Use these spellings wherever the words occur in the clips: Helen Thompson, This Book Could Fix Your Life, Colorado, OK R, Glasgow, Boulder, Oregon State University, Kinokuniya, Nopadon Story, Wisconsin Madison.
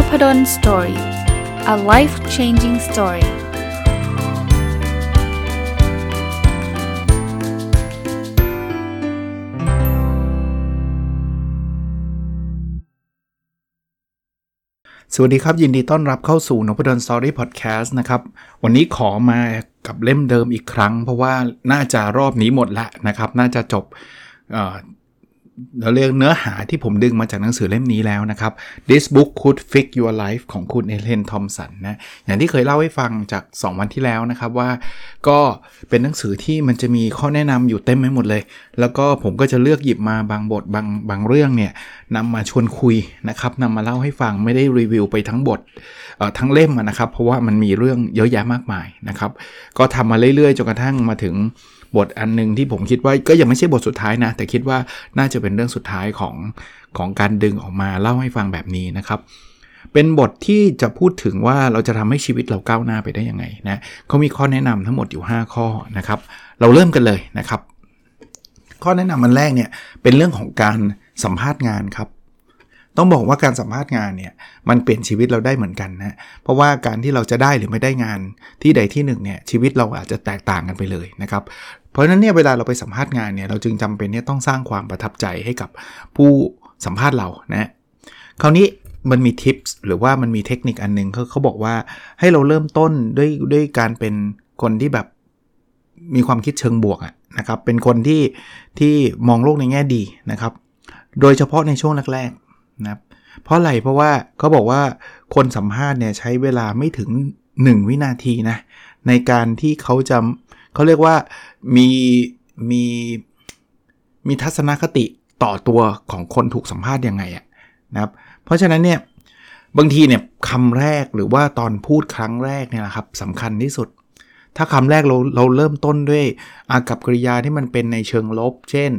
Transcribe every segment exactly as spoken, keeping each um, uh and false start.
Nopadon's story, a life-changing story.สวัสดีครับยินดีต้อนรับเข้าสู่นพดลสตอรี่พอดแคสต์นะครับวันนี้ขอมากับเล่มเดิมอีกครั้งเพราะว่าน่าจะรอบนี้หมดละนะครับน่าจะจบเอ่อเรื่องเนื้อหาที่ผมดึงมาจากหนังสือเล่มนี้แล้วนะครับ This Book Could Fix Your Life ของคุณ Helen Thompson นะอย่างที่เคยเล่าให้ฟังจากสองวันที่แล้วนะครับว่าก็เป็นหนังสือที่มันจะมีข้อแนะนำอยู่เต็มไปหมดเลยแล้วก็ผมก็จะเลือกหยิบมาบางบทบางบางเรื่องเนี่ยนำมาชวนคุยนะครับนำมาเล่าให้ฟังไม่ได้รีวิวไปทั้งบทเอ่อทั้งเล่มนะครับเพราะว่ามันมีเรื่องเยอะแยะมากมายนะครับก็ทำมาเรื่อยๆจนกระทั่งมาถึงบทอันนึงที่ผมคิดว่าก็ยังไม่ใช่บทสุดท้ายนะแต่คิดว่าน่าจะเป็นเรื่องสุดท้ายของของการดึงออกมาเล่าให้ฟังแบบนี้นะครับเป็นบทที่จะพูดถึงว่าเราจะทำให้ชีวิตเราก้าวหน้าไปได้ยังไงนะเขามีข้อแนะนำทั้งหมดอยู่ห้าข้อนะครับเราเริ่มกันเลยนะครับข้อแนะนำอันแรกเนี่ยเป็นเรื่องของการสัมภาษณ์งานครับต้องบอกว่าการสัมภาษณ์งานเนี่ยมันเปลี่ยนชีวิตเราได้เหมือนกันนะเพราะว่าการที่เราจะได้หรือไม่ได้งานที่ใดที่หนึ่งเนี่ยชีวิตเราอาจจะแตกต่างกันไปเลยนะครับเพราะฉะนั้นเนี่ยเวลาเราไปสัมภาษณ์งานเนี่ยเราจึงจำเป็นเนี่ยต้องสร้างความประทับใจให้กับผู้สัมภาษณ์เรานะคราวนี้มันมีทิปส์หรือว่ามันมีเทคนิคอันนึงเขาเขาบอกว่าให้เราเริ่มต้นด้วยด้วยการเป็นคนที่แบบมีความคิดเชิงบวกอะนะครับเป็นคนที่ที่มองโลกในแง่ดีนะครับโดยเฉพาะในช่วงแรกนะเพราะอะไรเพราะว่าเขาบอกว่าคนสัมภาษณ์เนี่ยใช้เวลาไม่ถึงหนึ่งวินาทีนะในการที่เขาจะเขาเรียกว่ามีมีมีทัศนคติต่อตัวของคนถูกสัมภาษณ์ยังไงอะนะครับเพราะฉะนั้นเนี่ยบางทีเนี่ยคำแรกหรือว่าตอนพูดครั้งแรกเนี่ยนะครับสำคัญที่สุดถ้าคำแรกเราเราเริ่มต้นด้วยอากัปกิริยาที่มันเป็นในเชิงลบเช่น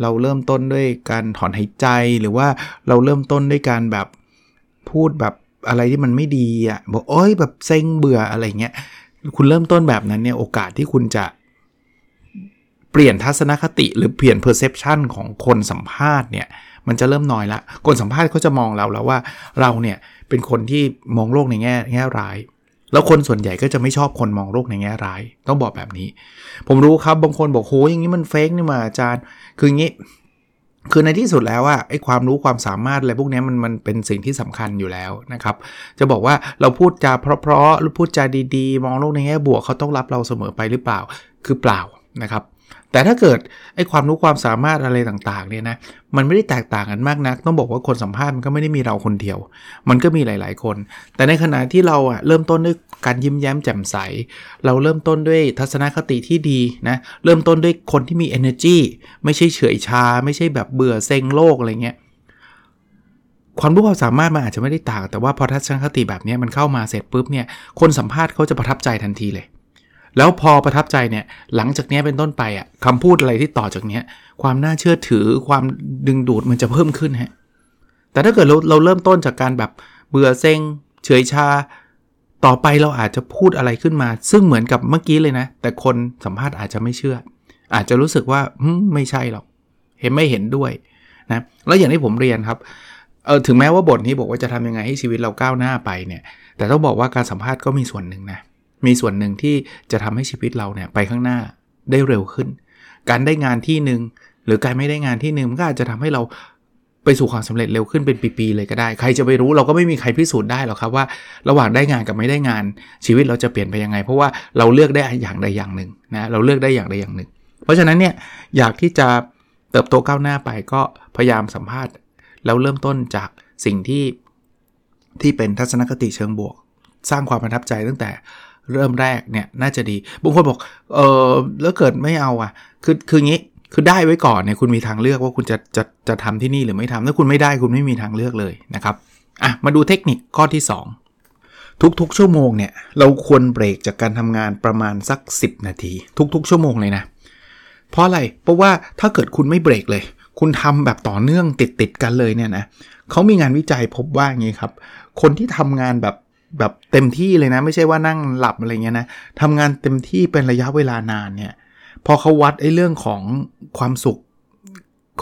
เราเริ่มต้นด้วยการถอนหายใจหรือว่าเราเริ่มต้นด้วยการแบบพูดแบบอะไรที่มันไม่ดีอ่ะบอกเอ้ยแบบเซ็งเบื่ออะไรเงี้ยคุณเริ่มต้นแบบนั้นเนี่ยโอกาสที่คุณจะเปลี่ยนทัศนคติหรือเปลี่ยนเพอร์เซพชันของคนสัมภาษณ์เนี่ยมันจะเริ่มน้อยละคนสัมภาษณ์เขาจะมองเราแล้วว่าเราเนี่ยเป็นคนที่มองโลกในแง่แง่ร้ายแล้วคนส่วนใหญ่ก็จะไม่ชอบคนมองโลกในแง่ร้ายต้องบอกแบบนี้ผมรู้ครับบางคนบอกโหอย่างนี้มันเฟคนี่มาอาจารย์คืออย่างนี้คือในที่สุดแล้วว่าไอ้ความรู้ความสามารถอะไรพวกนี้มันมันเป็นสิ่งที่สำคัญอยู่แล้วนะครับจะบอกว่าเราพูดจาเพราะๆหรือพูดจาดีๆมองโลกในแง่บวกเขาต้องรับเราเสมอไปหรือเปล่าคือเปล่านะครับแต่ถ้าเกิดไอ้ความรู้ความสามารถอะไรต่างๆเนี่ยนะมันไม่ได้แตกต่างกันมากนักต้องบอกว่าคนสัมภาษณ์มันก็ไม่ได้มีเราคนเดียวมันก็มีหลายๆคนแต่ในขณะที่เราอ่ะเริ่มต้นด้วยการยิ้มแย้มแจ่มใสเราเริ่มต้นด้วยทัศนคติที่ดีนะเริ่มต้นด้วยคนที่มี energy ไม่ใช่เฉื่อยชาไม่ใช่แบบเบื่อเซ็งโลกอะไรเงี้ยความรู้ความสามารถมันอาจจะไม่ได้ต่างแต่ว่าพอทัศนคติแบบนี้มันเข้ามาเสร็จปุ๊บเนี่ยคนสัมภาษณ์เขาจะประทับใจทันทีเลยแล้วพอประทับใจเนี่ยหลังจากนี้เป็นต้นไปอ่ะคำพูดอะไรที่ต่อจากนี้ความน่าเชื่อถือความดึงดูดมันจะเพิ่มขึ้นฮะแต่ถ้าเกิดเราเราเริ่มต้นจากการแบบเบื่อเซ็งเฉยชาต่อไปเราอาจจะพูดอะไรขึ้นมาซึ่งเหมือนกับเมื่อกี้เลยนะแต่คนสัมภาษณ์อาจจะไม่เชื่ออาจจะรู้สึกว่าไม่ใช่หรอกเห็นไม่เห็นด้วยนะแล้วอย่างที่ผมเรียนครับเออถึงแม้ว่าบทนี้บอกว่าจะทำยังไงให้ชีวิตเราก้าวหน้าไปเนี่ยแต่ต้องบอกว่าการสัมภาษณ์ก็มีส่วนหนึ่งนะมีส่วนหนึ่งที่จะทำให้ชีวิตเราเนี่ยไปข้างหน้าได้เร็วขึ้นการได้งานที่หนึ่งหรือการไม่ได้งานที่หนึ่งก็อาจจะทำให้เราไปสู่ความสำเร็จเร็วขึ้นเป็นปีๆเลยก็ได้ใครจะไปรู้เราก็ไม่มีใครพิสูจน์ได้หรอกครับว่าระหว่างได้งานกับไม่ได้งานชีวิตเราจะเปลี่ยนไปยังไงเพราะว่าเราเลือกได้อย่างใดอย่างหนึ่งนะเราเลือกได้อย่างใดอย่างหนึ่งเพราะฉะนั้นเนี่ยอยากที่จะเติบโตก้าวหน้าไปก็พยายามสัมภาษณ์แล้วเริ่มต้นจากสิ่งที่ที่เป็นทัศนคติเชิงบวกสร้างความประทับใจตั้งแต่เริ่มแรกเนี่ยน่าจะดีบางคนบอกเออแล้วเกิดไม่เอาอ่ะคือคืองี้คือได้ไว้ก่อนเนี่ยคุณมีทางเลือกว่าคุณจะจะจะทำที่นี่หรือไม่ทำถ้าคุณไม่ได้คุณไม่มีทางเลือกเลยนะครับอ่ะมาดูเทคนิคข้อที่สองทุกๆชั่วโมงเนี่ยเราควรเบรกจากการทำงานประมาณสักสิบนาทีทุกๆชั่วโมงเลยนะเพราะอะไรเพราะว่าถ้าเกิดคุณไม่เบรกเลยคุณทำแบบต่อเนื่องติดๆกันเลยเนี่ยนะเขามีงานวิจัยพบว่าอย่างงี้ครับคนที่ทำงานแบบแบบเต็มที่เลยนะไม่ใช่ว่านั่งหลับอะไรเงี้ยนะทำงานเต็มที่เป็นระยะเวลานานเนี่ยพอเขาวัดไอ้เรื่องของความสุข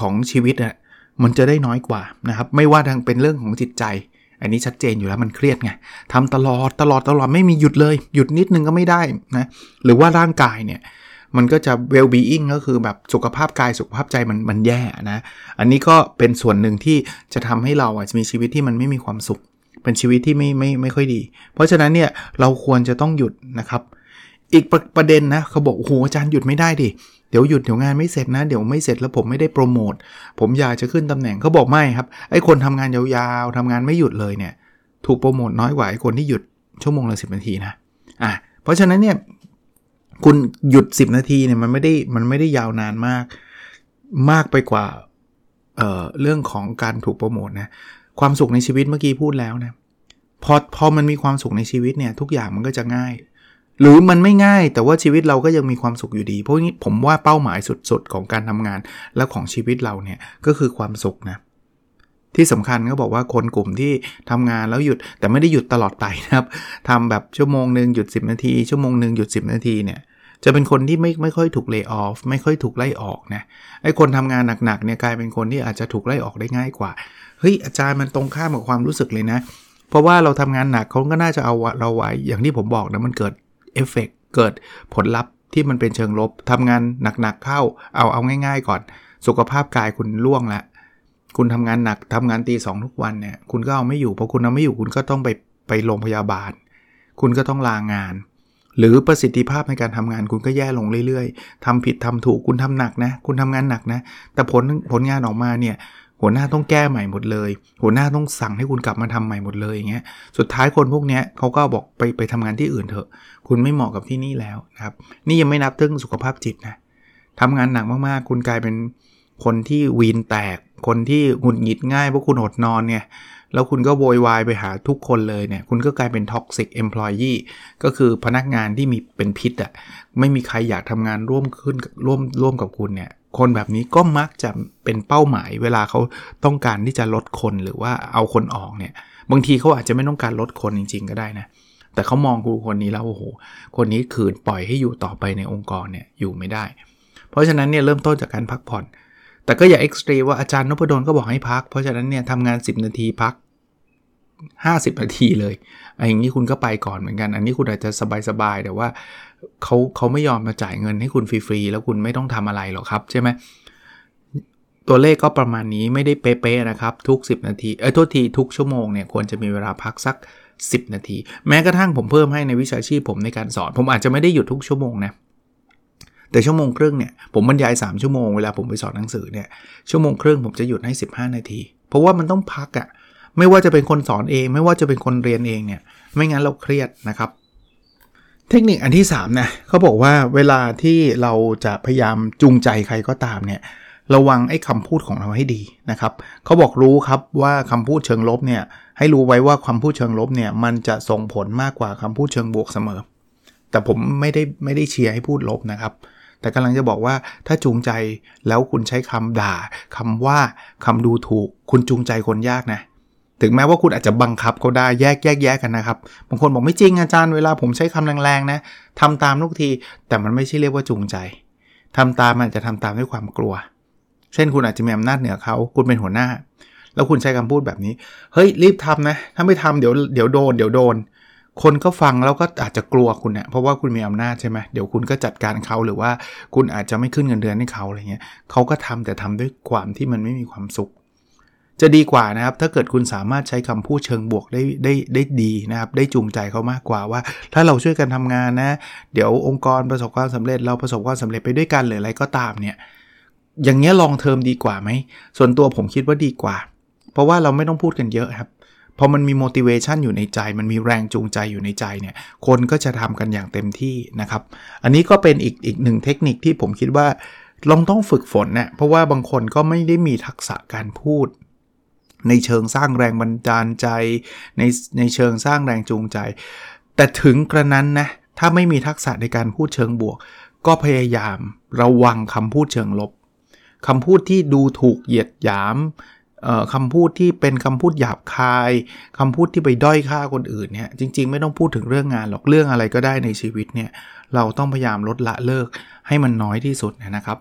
ของชีวิตอ่ะมันจะได้น้อยกว่านะครับไม่ว่าทางเป็นเรื่องของจิตใจ อันนี้ชัดเจนอยู่แล้วมันเครียดไงทำตลอดตลอดตลอดไม่มีหยุดเลยหยุดนิดนึงก็ไม่ได้นะหรือว่าร่างกายเนี่ยมันก็จะ well-being ก็คือแบบสุขภาพกายสุขภาพใจมันมันแย่นะอันนี้ก็เป็นส่วนหนึ่งที่จะทำให้เราอาจจะมีชีวิตที่มันไม่มีความสุขเป็นชีวิตที่ไม่ไม่ไม่ค่อยดีเพราะฉะนั้นเนี่ยเราควรจะต้องหยุดนะครับอีกประประเด็นนะเขาบอกโอ้โหอาจารย์หยุดไม่ได้ดิเดี๋ยวหยุดเดี๋ยวงานไม่เสร็จนะเดี๋ยวไม่เสร็จแล้วผมไม่ได้โปรโมทผมอยากจะขึ้นตำแหน่งเขาบอกไม่ครับไอ้คนทำงานยาวๆทำงานไม่หยุดเลยเนี่ยถูกโปรโมทน้อยกว่าไอ้คนที่หยุดชั่วโมงละสิบนาทีนะอ่ะเพราะฉะนั้นเนี่ยคุณหยุดสิบนาทีเนี่ยมันไม่ได้มันไม่ได้ยาวนานมากมากไปกว่า เอ่อ เรื่องของการถูกโปรโมทนะความสุขในชีวิตเมื่อกี้พูดแล้วนะพอพอมันมีความสุขในชีวิตเนี่ยทุกอย่างมันก็จะง่ายหรือมันไม่ง่ายแต่ว่าชีวิตเราก็ยังมีความสุขอยู่ดีเพราะงี้ผมว่าเป้าหมายสุดๆของการทำงานและของชีวิตเราเนี่ยก็คือความสุขนะที่สำคัญก็บอกว่าคนกลุ่มที่ทำงานแล้วหยุดแต่ไม่ได้หยุดตลอดไปนะครับทำแบบชั่วโมงนึงหยุดสิบนาทีชั่วโมงนึงหยุดสิบนาทีเนี่ยจะเป็นคนที่ไม่ไม่ค่อยถูกเลย์ออฟไม่ค่อยถูกไล่ออกนะไอ้คนทำงานหนักๆเนี่ยกลายเป็นคนที่อาจจะถูกไล่ออกได้ง่ายกว่าเฮ้ยอาจารย์มันตรงข้ามกับความรู้สึกเลยนะเพราะว่าเราทำงานหนักเขาก็น่าจะเอาเราไว้อย่างที่ผมบอกนะมันเกิดเอฟเฟคเกิดผลลัพธ์ที่มันเป็นเชิงลบทำงานหนักๆเข้าเอาเอาง่ายๆก่อนสุขภาพกายคุณล่วงละคุณทำงานหนักทำงานตีสองทุกวันเนี่ยคุณก็เอาไม่อยู่เพราะคุณเอาไม่อยู่คุณก็ต้องไปไปโรงพยาบาลคุณก็ต้องลางานหรือประสิทธิภาพในการทำงานคุณก็แย่ลงเรื่อยๆทำผิดทำถูกคุณทำหนักนะคุณทำงานหนักนะแต่ผลผลงานออกมาเนี่ยหัวหน้าต้องแก้ใหม่หมดเลยหัวหน้าต้องสั่งให้คุณกลับมาทำใหม่หมดเลยอย่างเงี้ยสุดท้ายคนพวกเนี้ยเขาก็บอกไปไปทำงานที่อื่นเถอะคุณไม่เหมาะกับที่นี่แล้วนะครับนี่ยังไม่นับถึงสุขภาพจิตนะทำงานหนักมากๆคุณกลายเป็นคนที่วีนแตกคนที่หงุดหงิดง่ายเพราะคุณอดนอนเนี่ยแล้วคุณก็โวยวายไปหาทุกคนเลยเนี่ยคุณก็กลายเป็น toxic employee ก็คือพนักงานที่มีเป็นพิษอ่ะไม่มีใครอยากทำงานร่วมขึ้นร่วมร่วมกับคุณเนี่ยคนแบบนี้ก็มักจะเป็นเป้าหมายเวลาเขาต้องการที่จะลดคนหรือว่าเอาคนออกเนี่ยบางทีเขาอาจจะไม่ต้องการลดคนจริงๆก็ได้นะแต่เขามองกูคนนี้แล้วโอ้โหคนนี้ขืนปล่อยให้อยู่ต่อไปในองค์กรเนี่ยอยู่ไม่ได้เพราะฉะนั้นเนี่ยเริ่มต้นจากการพักผ่อนแต่ก็อย่าเอ็กซ์ตรีว่าอาจารย์นพดลก็บอกให้พักเพราะฉะนั้นเนี่ยทำงานสิบนาทีพักห้าสิบนาทีเลยอย่างนี้คุณก็ไปก่อนเหมือนกันอันนี้คุณอาจจะสบายๆแต่ว่าเขาเขาไม่ยอมมาจ่ายเงินให้คุณฟรีๆแล้วคุณไม่ต้องทำอะไรหรอกครับใช่ไหมตัวเลขก็ประมาณนี้ไม่ได้เป๊ะๆนะครับทุกสิบนาทีเอ้ยโทษทีทุกชั่วโมงเนี่ยควรจะมีเวลาพักสักสิบนาทีแม้กระทั่งผมเพิ่มให้ในวิชาชีพผมในการสอนผมอาจจะไม่ได้หยุดทุกชั่วโมงนะแต่ชั่วโมงครึ่งเนี่ยผมบรรยายสามชั่วโมงเวลาผมไปสอนหนังสือเนี่ยชั่วโมงครึ่งผมจะหยุดให้สิบห้านาทีเพราะว่ามันต้องพักอ่ะไม่ว่าจะเป็นคนสอนเองไม่ว่าจะเป็นคนเรียนเองเนี่ยไม่งั้นเราเครียดนะครับเทคนิคอันที่สามนะเขาบอกว่าเวลาที่เราจะพยายามจูงใจใครก็ตามเนี่ยระวังไอ้คำพูดของเราให้ดีนะครับเขาบอกรู้ครับว่าคำพูดเชิงลบเนี่ยให้รู้ไว้ว่าคำพูดเชิงลบเนี่ยมันจะส่งผลมากกว่าคำพูดเชิงบวกเสมอแต่ผมไม่ได้ไม่ได้เชียร์ให้พูดลบนะครับแต่กำลังจะบอกว่าถ้าจูงใจแล้วคุณใช้คำด่าคำว่าคำดูถูกคุณจูงใจคนยากนะถึงแม้ว่าคุณอาจจะบังคับเขาได้แยกแยกแยกกันนะครับบางคนบอกไม่จริงอาจารย์เวลาผมใช้คำแรงๆนะทำตามทุกทีแต่มันไม่ใช่เรียกว่าจูงใจทำตามมันจะทำตามด้วยความกลัวเช่นคุณอาจจะมีอำนาจเหนือเขาคุณเป็นหัวหน้าแล้วคุณใช้คำพูดแบบนี้เฮ้ยรีบทำนะถ้าไม่ทำเดี๋ยวเดี๋ยวโดนเดี๋ยวโดนคนก็ฟังแล้วก็อาจจะกลัวคุณเนี่ยเพราะว่าคุณมีอำนาจใช่ไหมเดี๋ยวคุณก็จัดการเขาหรือว่าคุณอาจจะไม่ขึ้นเงินเดือนให้เขาอะไรเงี้ยเขาก็ทำแต่ทำด้วยความที่มันไม่มีความสุขจะดีกว่านะครับถ้าเกิดคุณสามารถใช้คำพูดเชิงบวกได้ได้ได้ดีนะครับได้จูงใจเขามากกว่าว่าถ้าเราช่วยกันทำงานนะเดี๋ยวองค์กรประสบความสำเร็จเราประสบความสำเร็จไปด้วยกันหรืออะไรก็ตามเนี่ยอย่างเงี้ยลองเทอมดีกว่าไหมส่วนตัวผมคิดว่าดีกว่าเพราะว่าเราไม่ต้องพูดกันเยอะครับพอมันมี motivation อยู่ในใจมันมีแรงจูงใจอยู่ในใจเนี่ยคนก็จะทำกันอย่างเต็มที่นะครับอันนี้ก็เป็นอีกอีกหนึ่งเทคนิคที่ผมคิดว่าลองต้องฝึกฝนนะเพราะว่าบางคนก็ไม่ได้มีทักษะการพูดในเชิงสร้างแรงบันดาลใจในในเชิงสร้างแรงจูงใจแต่ถึงกระนั้นนะถ้าไม่มีทักษะในการพูดเชิงบวกก็พยายามระวังคำพูดเชิงลบคำพูดที่ดูถูกเหยียดหยามคำพูดที่เป็นคำพูดหยาบคายคำพูดที่ไปด้อยค่าคนอื่นเนี่ยจริงๆไม่ต้องพูดถึงเรื่องงานหรอกเรื่องอะไรก็ได้ในชีวิตเนี่ยเราต้องพยายามลดละเลิกให้มันน้อยที่สุดนะครับ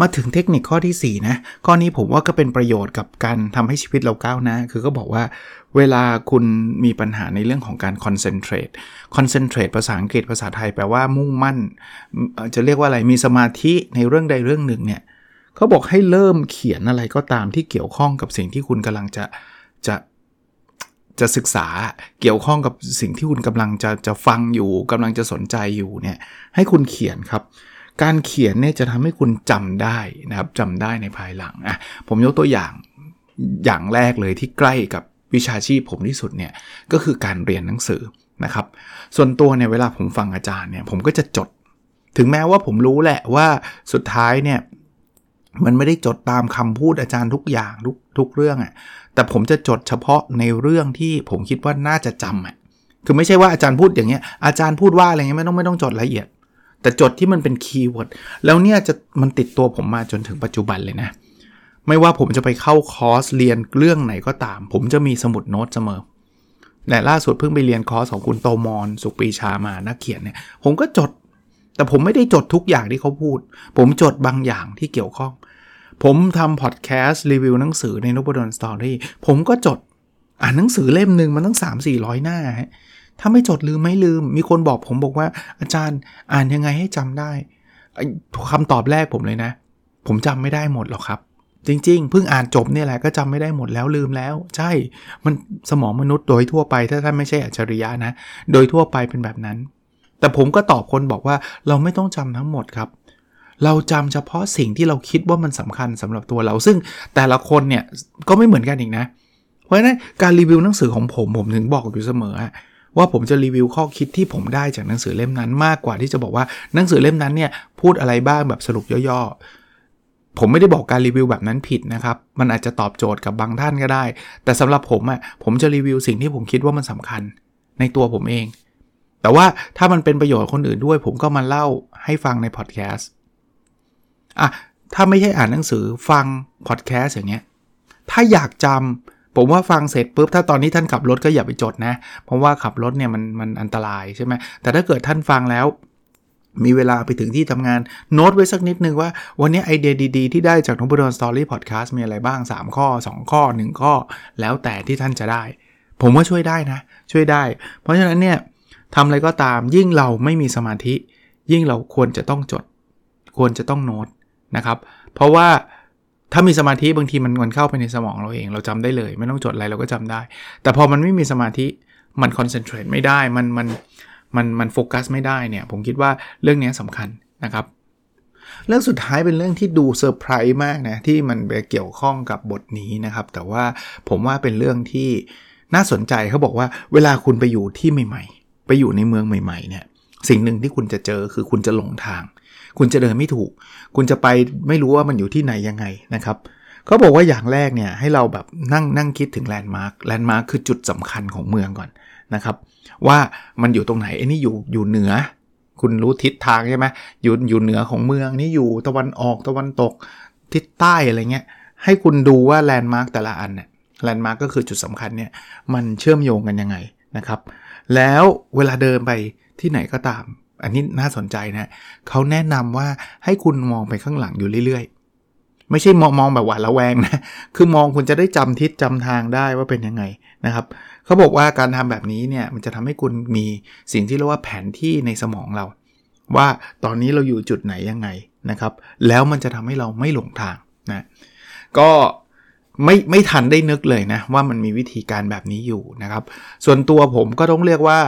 มาถึงเทคนิคข้อที่สี่นะข้อนี้ผมว่าก็เป็นประโยชน์กับการทำให้ชีวิตเราก้าวหน้าคือก็บอกว่าเวลาคุณมีปัญหาในเรื่องของการคอนเซนเทรตคอนเซนเทรตภาษาอังกฤษภาษาไทยแปลว่ามุ่งมั่นจะเรียกว่าอะไรมีสมาธิในเรื่องใดเรื่องหนึ่งเนี่ยเขาบอกให้เริ่มเขียนอะไรก็ตามที่เกี่ยวข้องกับสิ่งที่คุณกำลังจะจะจะศึกษาเกี่ยวข้องกับสิ่งที่คุณกำลังจะจะฟังอยู่กำลังจะสนใจอยู่เนี่ยให้คุณเขียนครับการเขียนเนี่ยจะทำให้คุณจำได้นะครับจำได้ในภายหลังอ่ะผมยกตัวอย่างอย่างแรกเลยที่ใกล้กับวิชาชีพผมที่สุดเนี่ยก็คือการเรียนหนังสือนะครับส่วนตัวเนี่ยเวลาผมฟังอาจารย์เนี่ยผมก็จะจดถึงแม้ว่าผมรู้แหละว่าสุดท้ายเนี่ยมันไม่ได้จดตามคำพูดอาจารย์ทุกอย่างทุกทุกเรื่องอ่ะแต่ผมจะจดเฉพาะในเรื่องที่ผมคิดว่าน่าจะจำอ่ะคือไม่ใช่ว่าอาจารย์พูดอย่างเงี้ยอาจารย์พูดว่าอะไรเงี้ยไม่ต้องไม่ต้องจดละเอียดแต่จดที่มันเป็นคีย์เวิร์ดแล้วเนี่ยจะมันติดตัวผมมาจนถึงปัจจุบันเลยนะไม่ว่าผมจะไปเข้าคอร์สเรียนเรื่องไหนก็ตามผมจะมีสมุดโน้ตเสมอและล่าสุดเพิ่งไปเรียนคอร์สของคุณโตมอนสุขปรีชามานักเขียนเนี่ยผมก็จดแต่ผมไม่ได้จดทุกอย่างที่เขาพูดผมจดบางอย่างที่เกี่ยวข้องผมทำพอดแคสต์รีวิวหนังสือในนพดลสตอรี่ผมก็จดอ่านหนังสือเล่มนึงมันตั้ง สามถึงสี่ร้อย หน้าถ้าไม่จดลืมไม่ลืมมีคนบอกผมบอกว่าอาจารย์อ่านยังไงให้จำได้คำตอบแรกผมเลยนะผมจำไม่ได้หมดหรอกครับจริงๆเพิ่งอ่านจบเนี่ยแหละก็จำไม่ได้หมดแล้วลืมแล้วใช่มันสมองมนุษย์โดยทั่วไปถ้าท่านไม่ใช่อัจฉริยะนะโดยทั่วไปเป็นแบบนั้นแต่ผมก็ตอบคนบอกว่าเราไม่ต้องจำทั้งหมดครับเราจำเฉพาะสิ่งที่เราคิดว่ามันสำคัญสำหรับตัวเราซึ่งแต่ละคนเนี่ยก็ไม่เหมือนกันอีกนะเพราะฉะนั้นการรีวิวหนังสือของผมผมถึงบอกอยู่เสมอว่าผมจะรีวิวข้อคิดที่ผมได้จากหนังสือเล่มนั้นมากกว่าที่จะบอกว่าหนังสือเล่มนั้นเนี่ยพูดอะไรบ้างแบบสรุปย่อๆผมไม่ได้บอกการรีวิวแบบนั้นผิดนะครับมันอาจจะตอบโจทย์กับบางท่านก็ได้แต่สำหรับผมอ่ะผมจะรีวิวสิ่งที่ผมคิดว่ามันสำคัญในตัวผมเองแต่ว่าถ้ามันเป็นประโยชน์คนอื่นด้วยผมก็มาเล่าให้ฟังในพอดแคสต์อ่ะถ้าไม่ใช่อ่านหนังสือฟังพอดแคสต์อย่างเงี้ยถ้าอยากจำผมว่าฟังเสร็จปุ๊บถ้าตอนนี้ท่านขับรถก็อย่าไปจดนะเพราะว่าขับรถเนี่ยมันมันอันตรายใช่ไหมแต่ถ้าเกิดท่านฟังแล้วมีเวลาไปถึงที่ทำงานโน้ตไว้สักนิดนึงว่าวันนี้ไอเดียดีๆที่ได้จากนพดลสตอรี่พอดแคสต์มีอะไรบ้างสามข้อสองข้อหนึ่งข้อแล้วแต่ที่ท่านจะได้ผมว่าช่วยได้นะช่วยได้เพราะฉะนั้นเนี่ยทำอะไรก็ตามยิ่งเราไม่มีสมาธิยิ่งเราควรจะต้องจดควรจะต้องโน้ตนะครับเพราะว่าถ้ามีสมาธิบางทีมันมันเข้าไปในสมองเราเองเราจำได้เลยไม่ต้องจดอะไรเราก็จำได้แต่พอมันไม่มีสมาธิมันคอนเซนเทรตไม่ได้มันมันมันมันโฟกัสไม่ได้เนี่ยผมคิดว่าเรื่องนี้สำคัญนะครับเรื่องสุดท้ายเป็นเรื่องที่ดูเซอร์ไพรส์มากนะที่มันไปเกี่ยวข้องกับบทนี้นะครับแต่ว่าผมว่าเป็นเรื่องที่น่าสนใจเขาบอกว่าเวลาคุณไปอยู่ที่ใหม่ๆไปอยู่ในเมืองใหม่ๆเนี่ยสิ่งหนึ่งที่คุณจะเจอคือคุณจะหลงทางคุณจะเดินไม่ถูกคุณจะไปไม่รู้ว่ามันอยู่ที่ไหนยังไงนะครับเขาบอกว่าอย่างแรกเนี่ยให้เราแบบนั่งนั่งคิดถึงแลนด์มาร์คแลนด์มาร์คคือจุดสำคัญของเมืองก่อนนะครับว่ามันอยู่ตรงไหนไอ้นี่อยู่อยู่เหนือคุณรู้ทิศทางใช่ไหมอยู่อยู่เหนือของเมืองนี่อยู่ตะวันออกตะวันตกทิศใต้อะไรเงี้ยให้คุณดูว่าแลนด์มาร์คแต่ละอันเนี่ยแลนด์มาร์คก็คือจุดสำคัญเนี่ยมันเชื่อมโยงกันยังไงนะครับแล้วเวลาเดินไปที่ไหนก็ตามอันนี้น่าสนใจนะเขาแนะนำว่าให้คุณมองไปข้างหลังอยู่เรื่อยๆไม่ใช่มองมองแบบหวาดระแวงนะคือมองคุณจะได้จำทิศจำทางได้ว่าเป็นยังไงนะครับเขาบอกว่าการทำแบบนี้เนี่ยมันจะทำให้คุณมีสิ่งที่เรียกว่าแผนที่ในสมองเราว่าตอนนี้เราอยู่จุดไหนยังไงนะครับแล้วมันจะทำให้เราไม่หลงทางนะก็ไม่ไม่ทันได้นึกเลยนะว่ามันมีวิธีการแบบนี้อยู่นะครับส่วนตัวผมก็ต้องเรียกว่า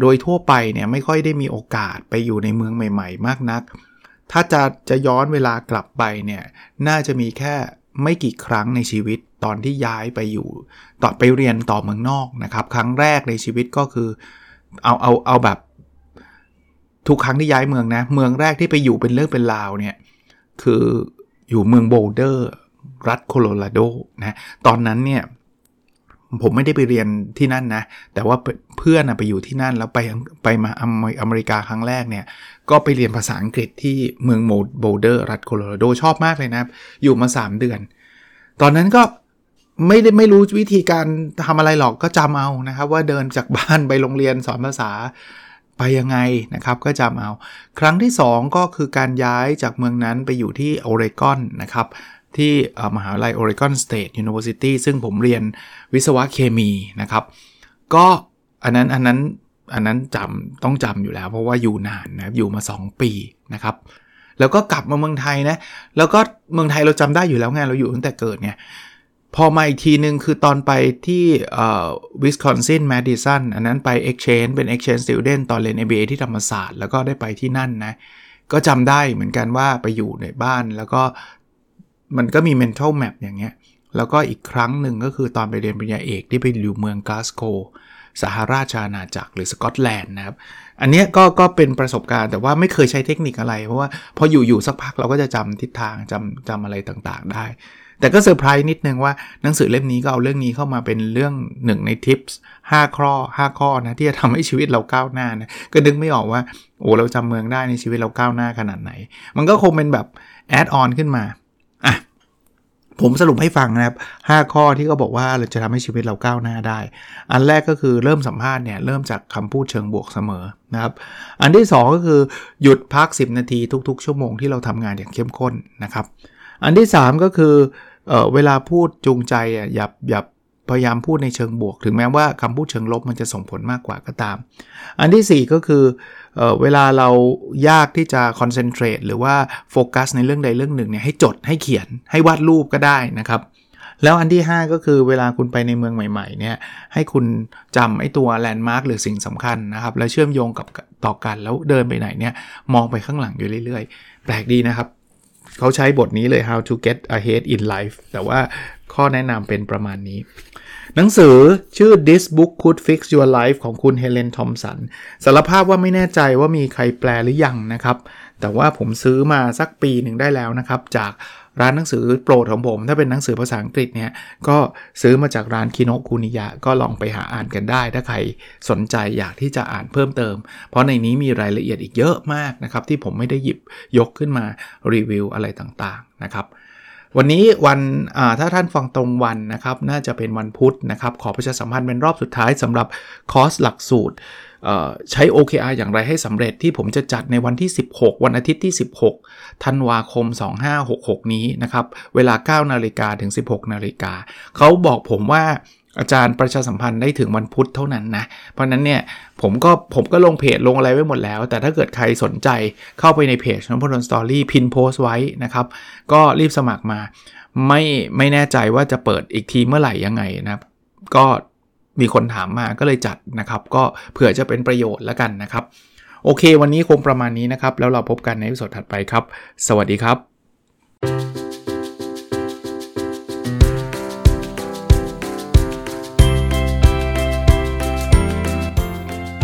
โดยทั่วไปเนี่ยไม่ค่อยได้มีโอกาสไปอยู่ในเมืองใหม่ๆมากนักถ้าจะจะย้อนเวลากลับไปเนี่ยน่าจะมีแค่ไม่กี่ครั้งในชีวิตตอนที่ย้ายไปอยู่ต่อไปเรียนต่อเมืองนอกนะครับครั้งแรกในชีวิตก็คือเอาเอาเอาแบบทุกครั้งที่ย้ายเมืองนะเมืองแรกที่ไปอยู่เป็นเรื่องเป็นราวเนี่ยคืออยู่เมืองโบลเดอร์รัฐโคโลราโดนะตอนนั้นเนี่ยผมไม่ได้ไปเรียนที่นั่นนะแต่ว่าเพื่อนนะไปอยู่ที่นั่นแล้วไปไปมาอเมริกาครั้งแรกเนี่ยก็ไปเรียนภาษาอังกฤษที่เมืองโบลเดอร์รัฐโคโลราโดชอบมากเลยนะอยู่มาสามเดือนตอนนั้นก็ไม่ได้ไม่รู้วิธีการทำอะไรหรอกก็จำเอานะครับว่าเดินจากบ้านไปโรงเรียนสอนภาษา ไปยังไงนะครับก็จำเอาครั้งที่สองก็คือการย้ายจากเมืองนั้นไปอยู่ที่ Oregon นะครับที่มหาวิทยาลัย Oregon State University ซึ่งผมเรียนวิศวะเคมีนะครับก็อันนั้นอันนั้นอันนั้นจำต้องจำอยู่แล้วเพราะว่าอยู่นานนะครับอยู่มาสองปีนะครับแล้วก็กลับมาเมืองไทยนะแล้วก็เมืองไทยเราจำได้อยู่แล้วไงเราอยู่ตั้งแต่เกิดไงพอมาอีกทีนึงคือตอนไปที่ Wisconsin Madison อันนั้นไป Exchange เป็น Exchange Student ตอนเรียน เอ็ม บี เอ ที่ธรรมศาสตร์แล้วก็ได้ไปที่นั่นนะก็จำได้เหมือนกันว่าไปอยู่ในบ้านแล้วก็มันก็มี mental map อย่างเงี้ยแล้วก็อีกครั้งหนึ่งก็คือตอนไปเรียนปริญญาเอกที่ไปอยู่เมืองกลาสโกว์สหราชอาณาจักรหรือสกอตแลนด์นะครับอันเนี้ยก็ก็เป็นประสบการณ์แต่ว่าไม่เคยใช้เทคนิคอะไรเพราะว่าพออยู่ๆสักพักเราก็จะจำทิศทางจำจำอะไรต่างๆได้แต่ก็เซอร์ไพรส์นิดนึงว่าหนังสือเล่มนี้ก็เอาเรื่องนี้เข้ามาเป็นเรื่องหนึ่งในทิปส์ห้าข้อห้าข้อนะที่จะทำให้ชีวิตเราก้าวหน้านะก็นึกไม่ออกว่าโอ้เราจำเมืองได้ในชีวิตเราก้าวหน้าขนาดไหนมันก็คงเป็นแบบแอดออนขึ้นมาอ่ะผมสรุปให้ฟังนะครับห้าข้อที่เขาบอกว่าเราจะทำให้ชีวิตเราก้าวหน้าได้อันแรกก็คือเริ่มสัมภาษณ์เนี่ยเริ่มจากคำพูดเชิงบวกเสมอนะครับอันที่สองก็คือหยุดพักสิบนาทีทุกๆชั่วโมงที่เราทำงานอย่างเข้มข้นนะครับอันที่สามก็คือ เอ่อ เวลาพูดจูงใจอ่ะอย่าอย่าพยายามพูดในเชิงบวกถึงแม้ว่าคำพูดเชิงลบมันจะส่งผลมากกว่าก็ตามอันที่สี่ก็คือ เอ่อ เวลาเรายากที่จะคอนเซนเทรตหรือว่าโฟกัสในเรื่องใดเรื่องหนึ่งเนี่ยให้จดให้เขียนให้วาดรูปก็ได้นะครับแล้วอันที่ห้าก็คือเวลาคุณไปในเมืองใหม่ๆเนี่ยให้คุณจำไอ้ตัวแลนด์มาร์คหรือสิ่งสำคัญนะครับแล้วเชื่อมโยงกับต่อกันแล้วเดินไปไหนเนี่ยมองไปข้างหลังอยู่เรื่อยๆแปลกดีนะครับเขาใช้บทนี้เลย How to Get Ahead in Life แต่ว่าข้อแนะนำเป็นประมาณนี้หนังสือชื่อ This Book Could Fix Your Life ของคุณ Helen Thompson สารภาพว่าไม่แน่ใจว่ามีใครแปลหรือยังนะครับแต่ว่าผมซื้อมาสักปีหนึ่งได้แล้วนะครับจากร้านหนังสือโปรดของผมถ้าเป็นหนังสือภาษาอังกฤษเนี่ยก็ซื้อมาจากร้าน Kinokuniya ก็ลองไปหาอ่านกันได้ถ้าใครสนใจอยากที่จะอ่านเพิ่มเติมเพราะในนี้มีรายละเอียดอีกเยอะมากนะครับที่ผมไม่ได้หยิบยกขึ้นมารีวิวอะไรต่างๆนะครับวันนี้วันถ้าท่านฟังตรงวันนะครับน่าจะเป็นวันพุธนะครับขอประชาสัมพันธ์เป็นรอบสุดท้ายสำหรับคอร์สหลักสูตรใช้ โอ เค อาร์ อย่างไรให้สำเร็จที่ผมจะจัดในวันที่สิบหกวันอาทิตย์ที่สิบหกธันวาคมสองห้าหกหกนี้นะครับเวลา เก้านาฬิกา ถึง สิบหกนาฬิกา เขาบอกผมว่าอาจารย์ประชาสัมพันธ์ได้ถึงวันพุธเท่านั้นนะเพราะนั้นเนี่ยผมก็ผมก็ลงเพจลงอะไรไว้หมดแล้วแต่ถ้าเกิดใครสนใจเข้าไปในเพจนพดลสตอรี่พินโพสต์ไว้นะครับก็รีบสมัครมาไม่ไม่แน่ใจว่าจะเปิดอีกทีเมื่อไหร่ยังไงนะครับก็มีคนถามมาก็เลยจัดนะครับก็เผื่อจะเป็นประโยชน์แล้วกันนะครับโอเควันนี้คงประมาณนี้นะครับแล้วเราพบกันในเอพิโซดถัดไปครับสวัสดีครับ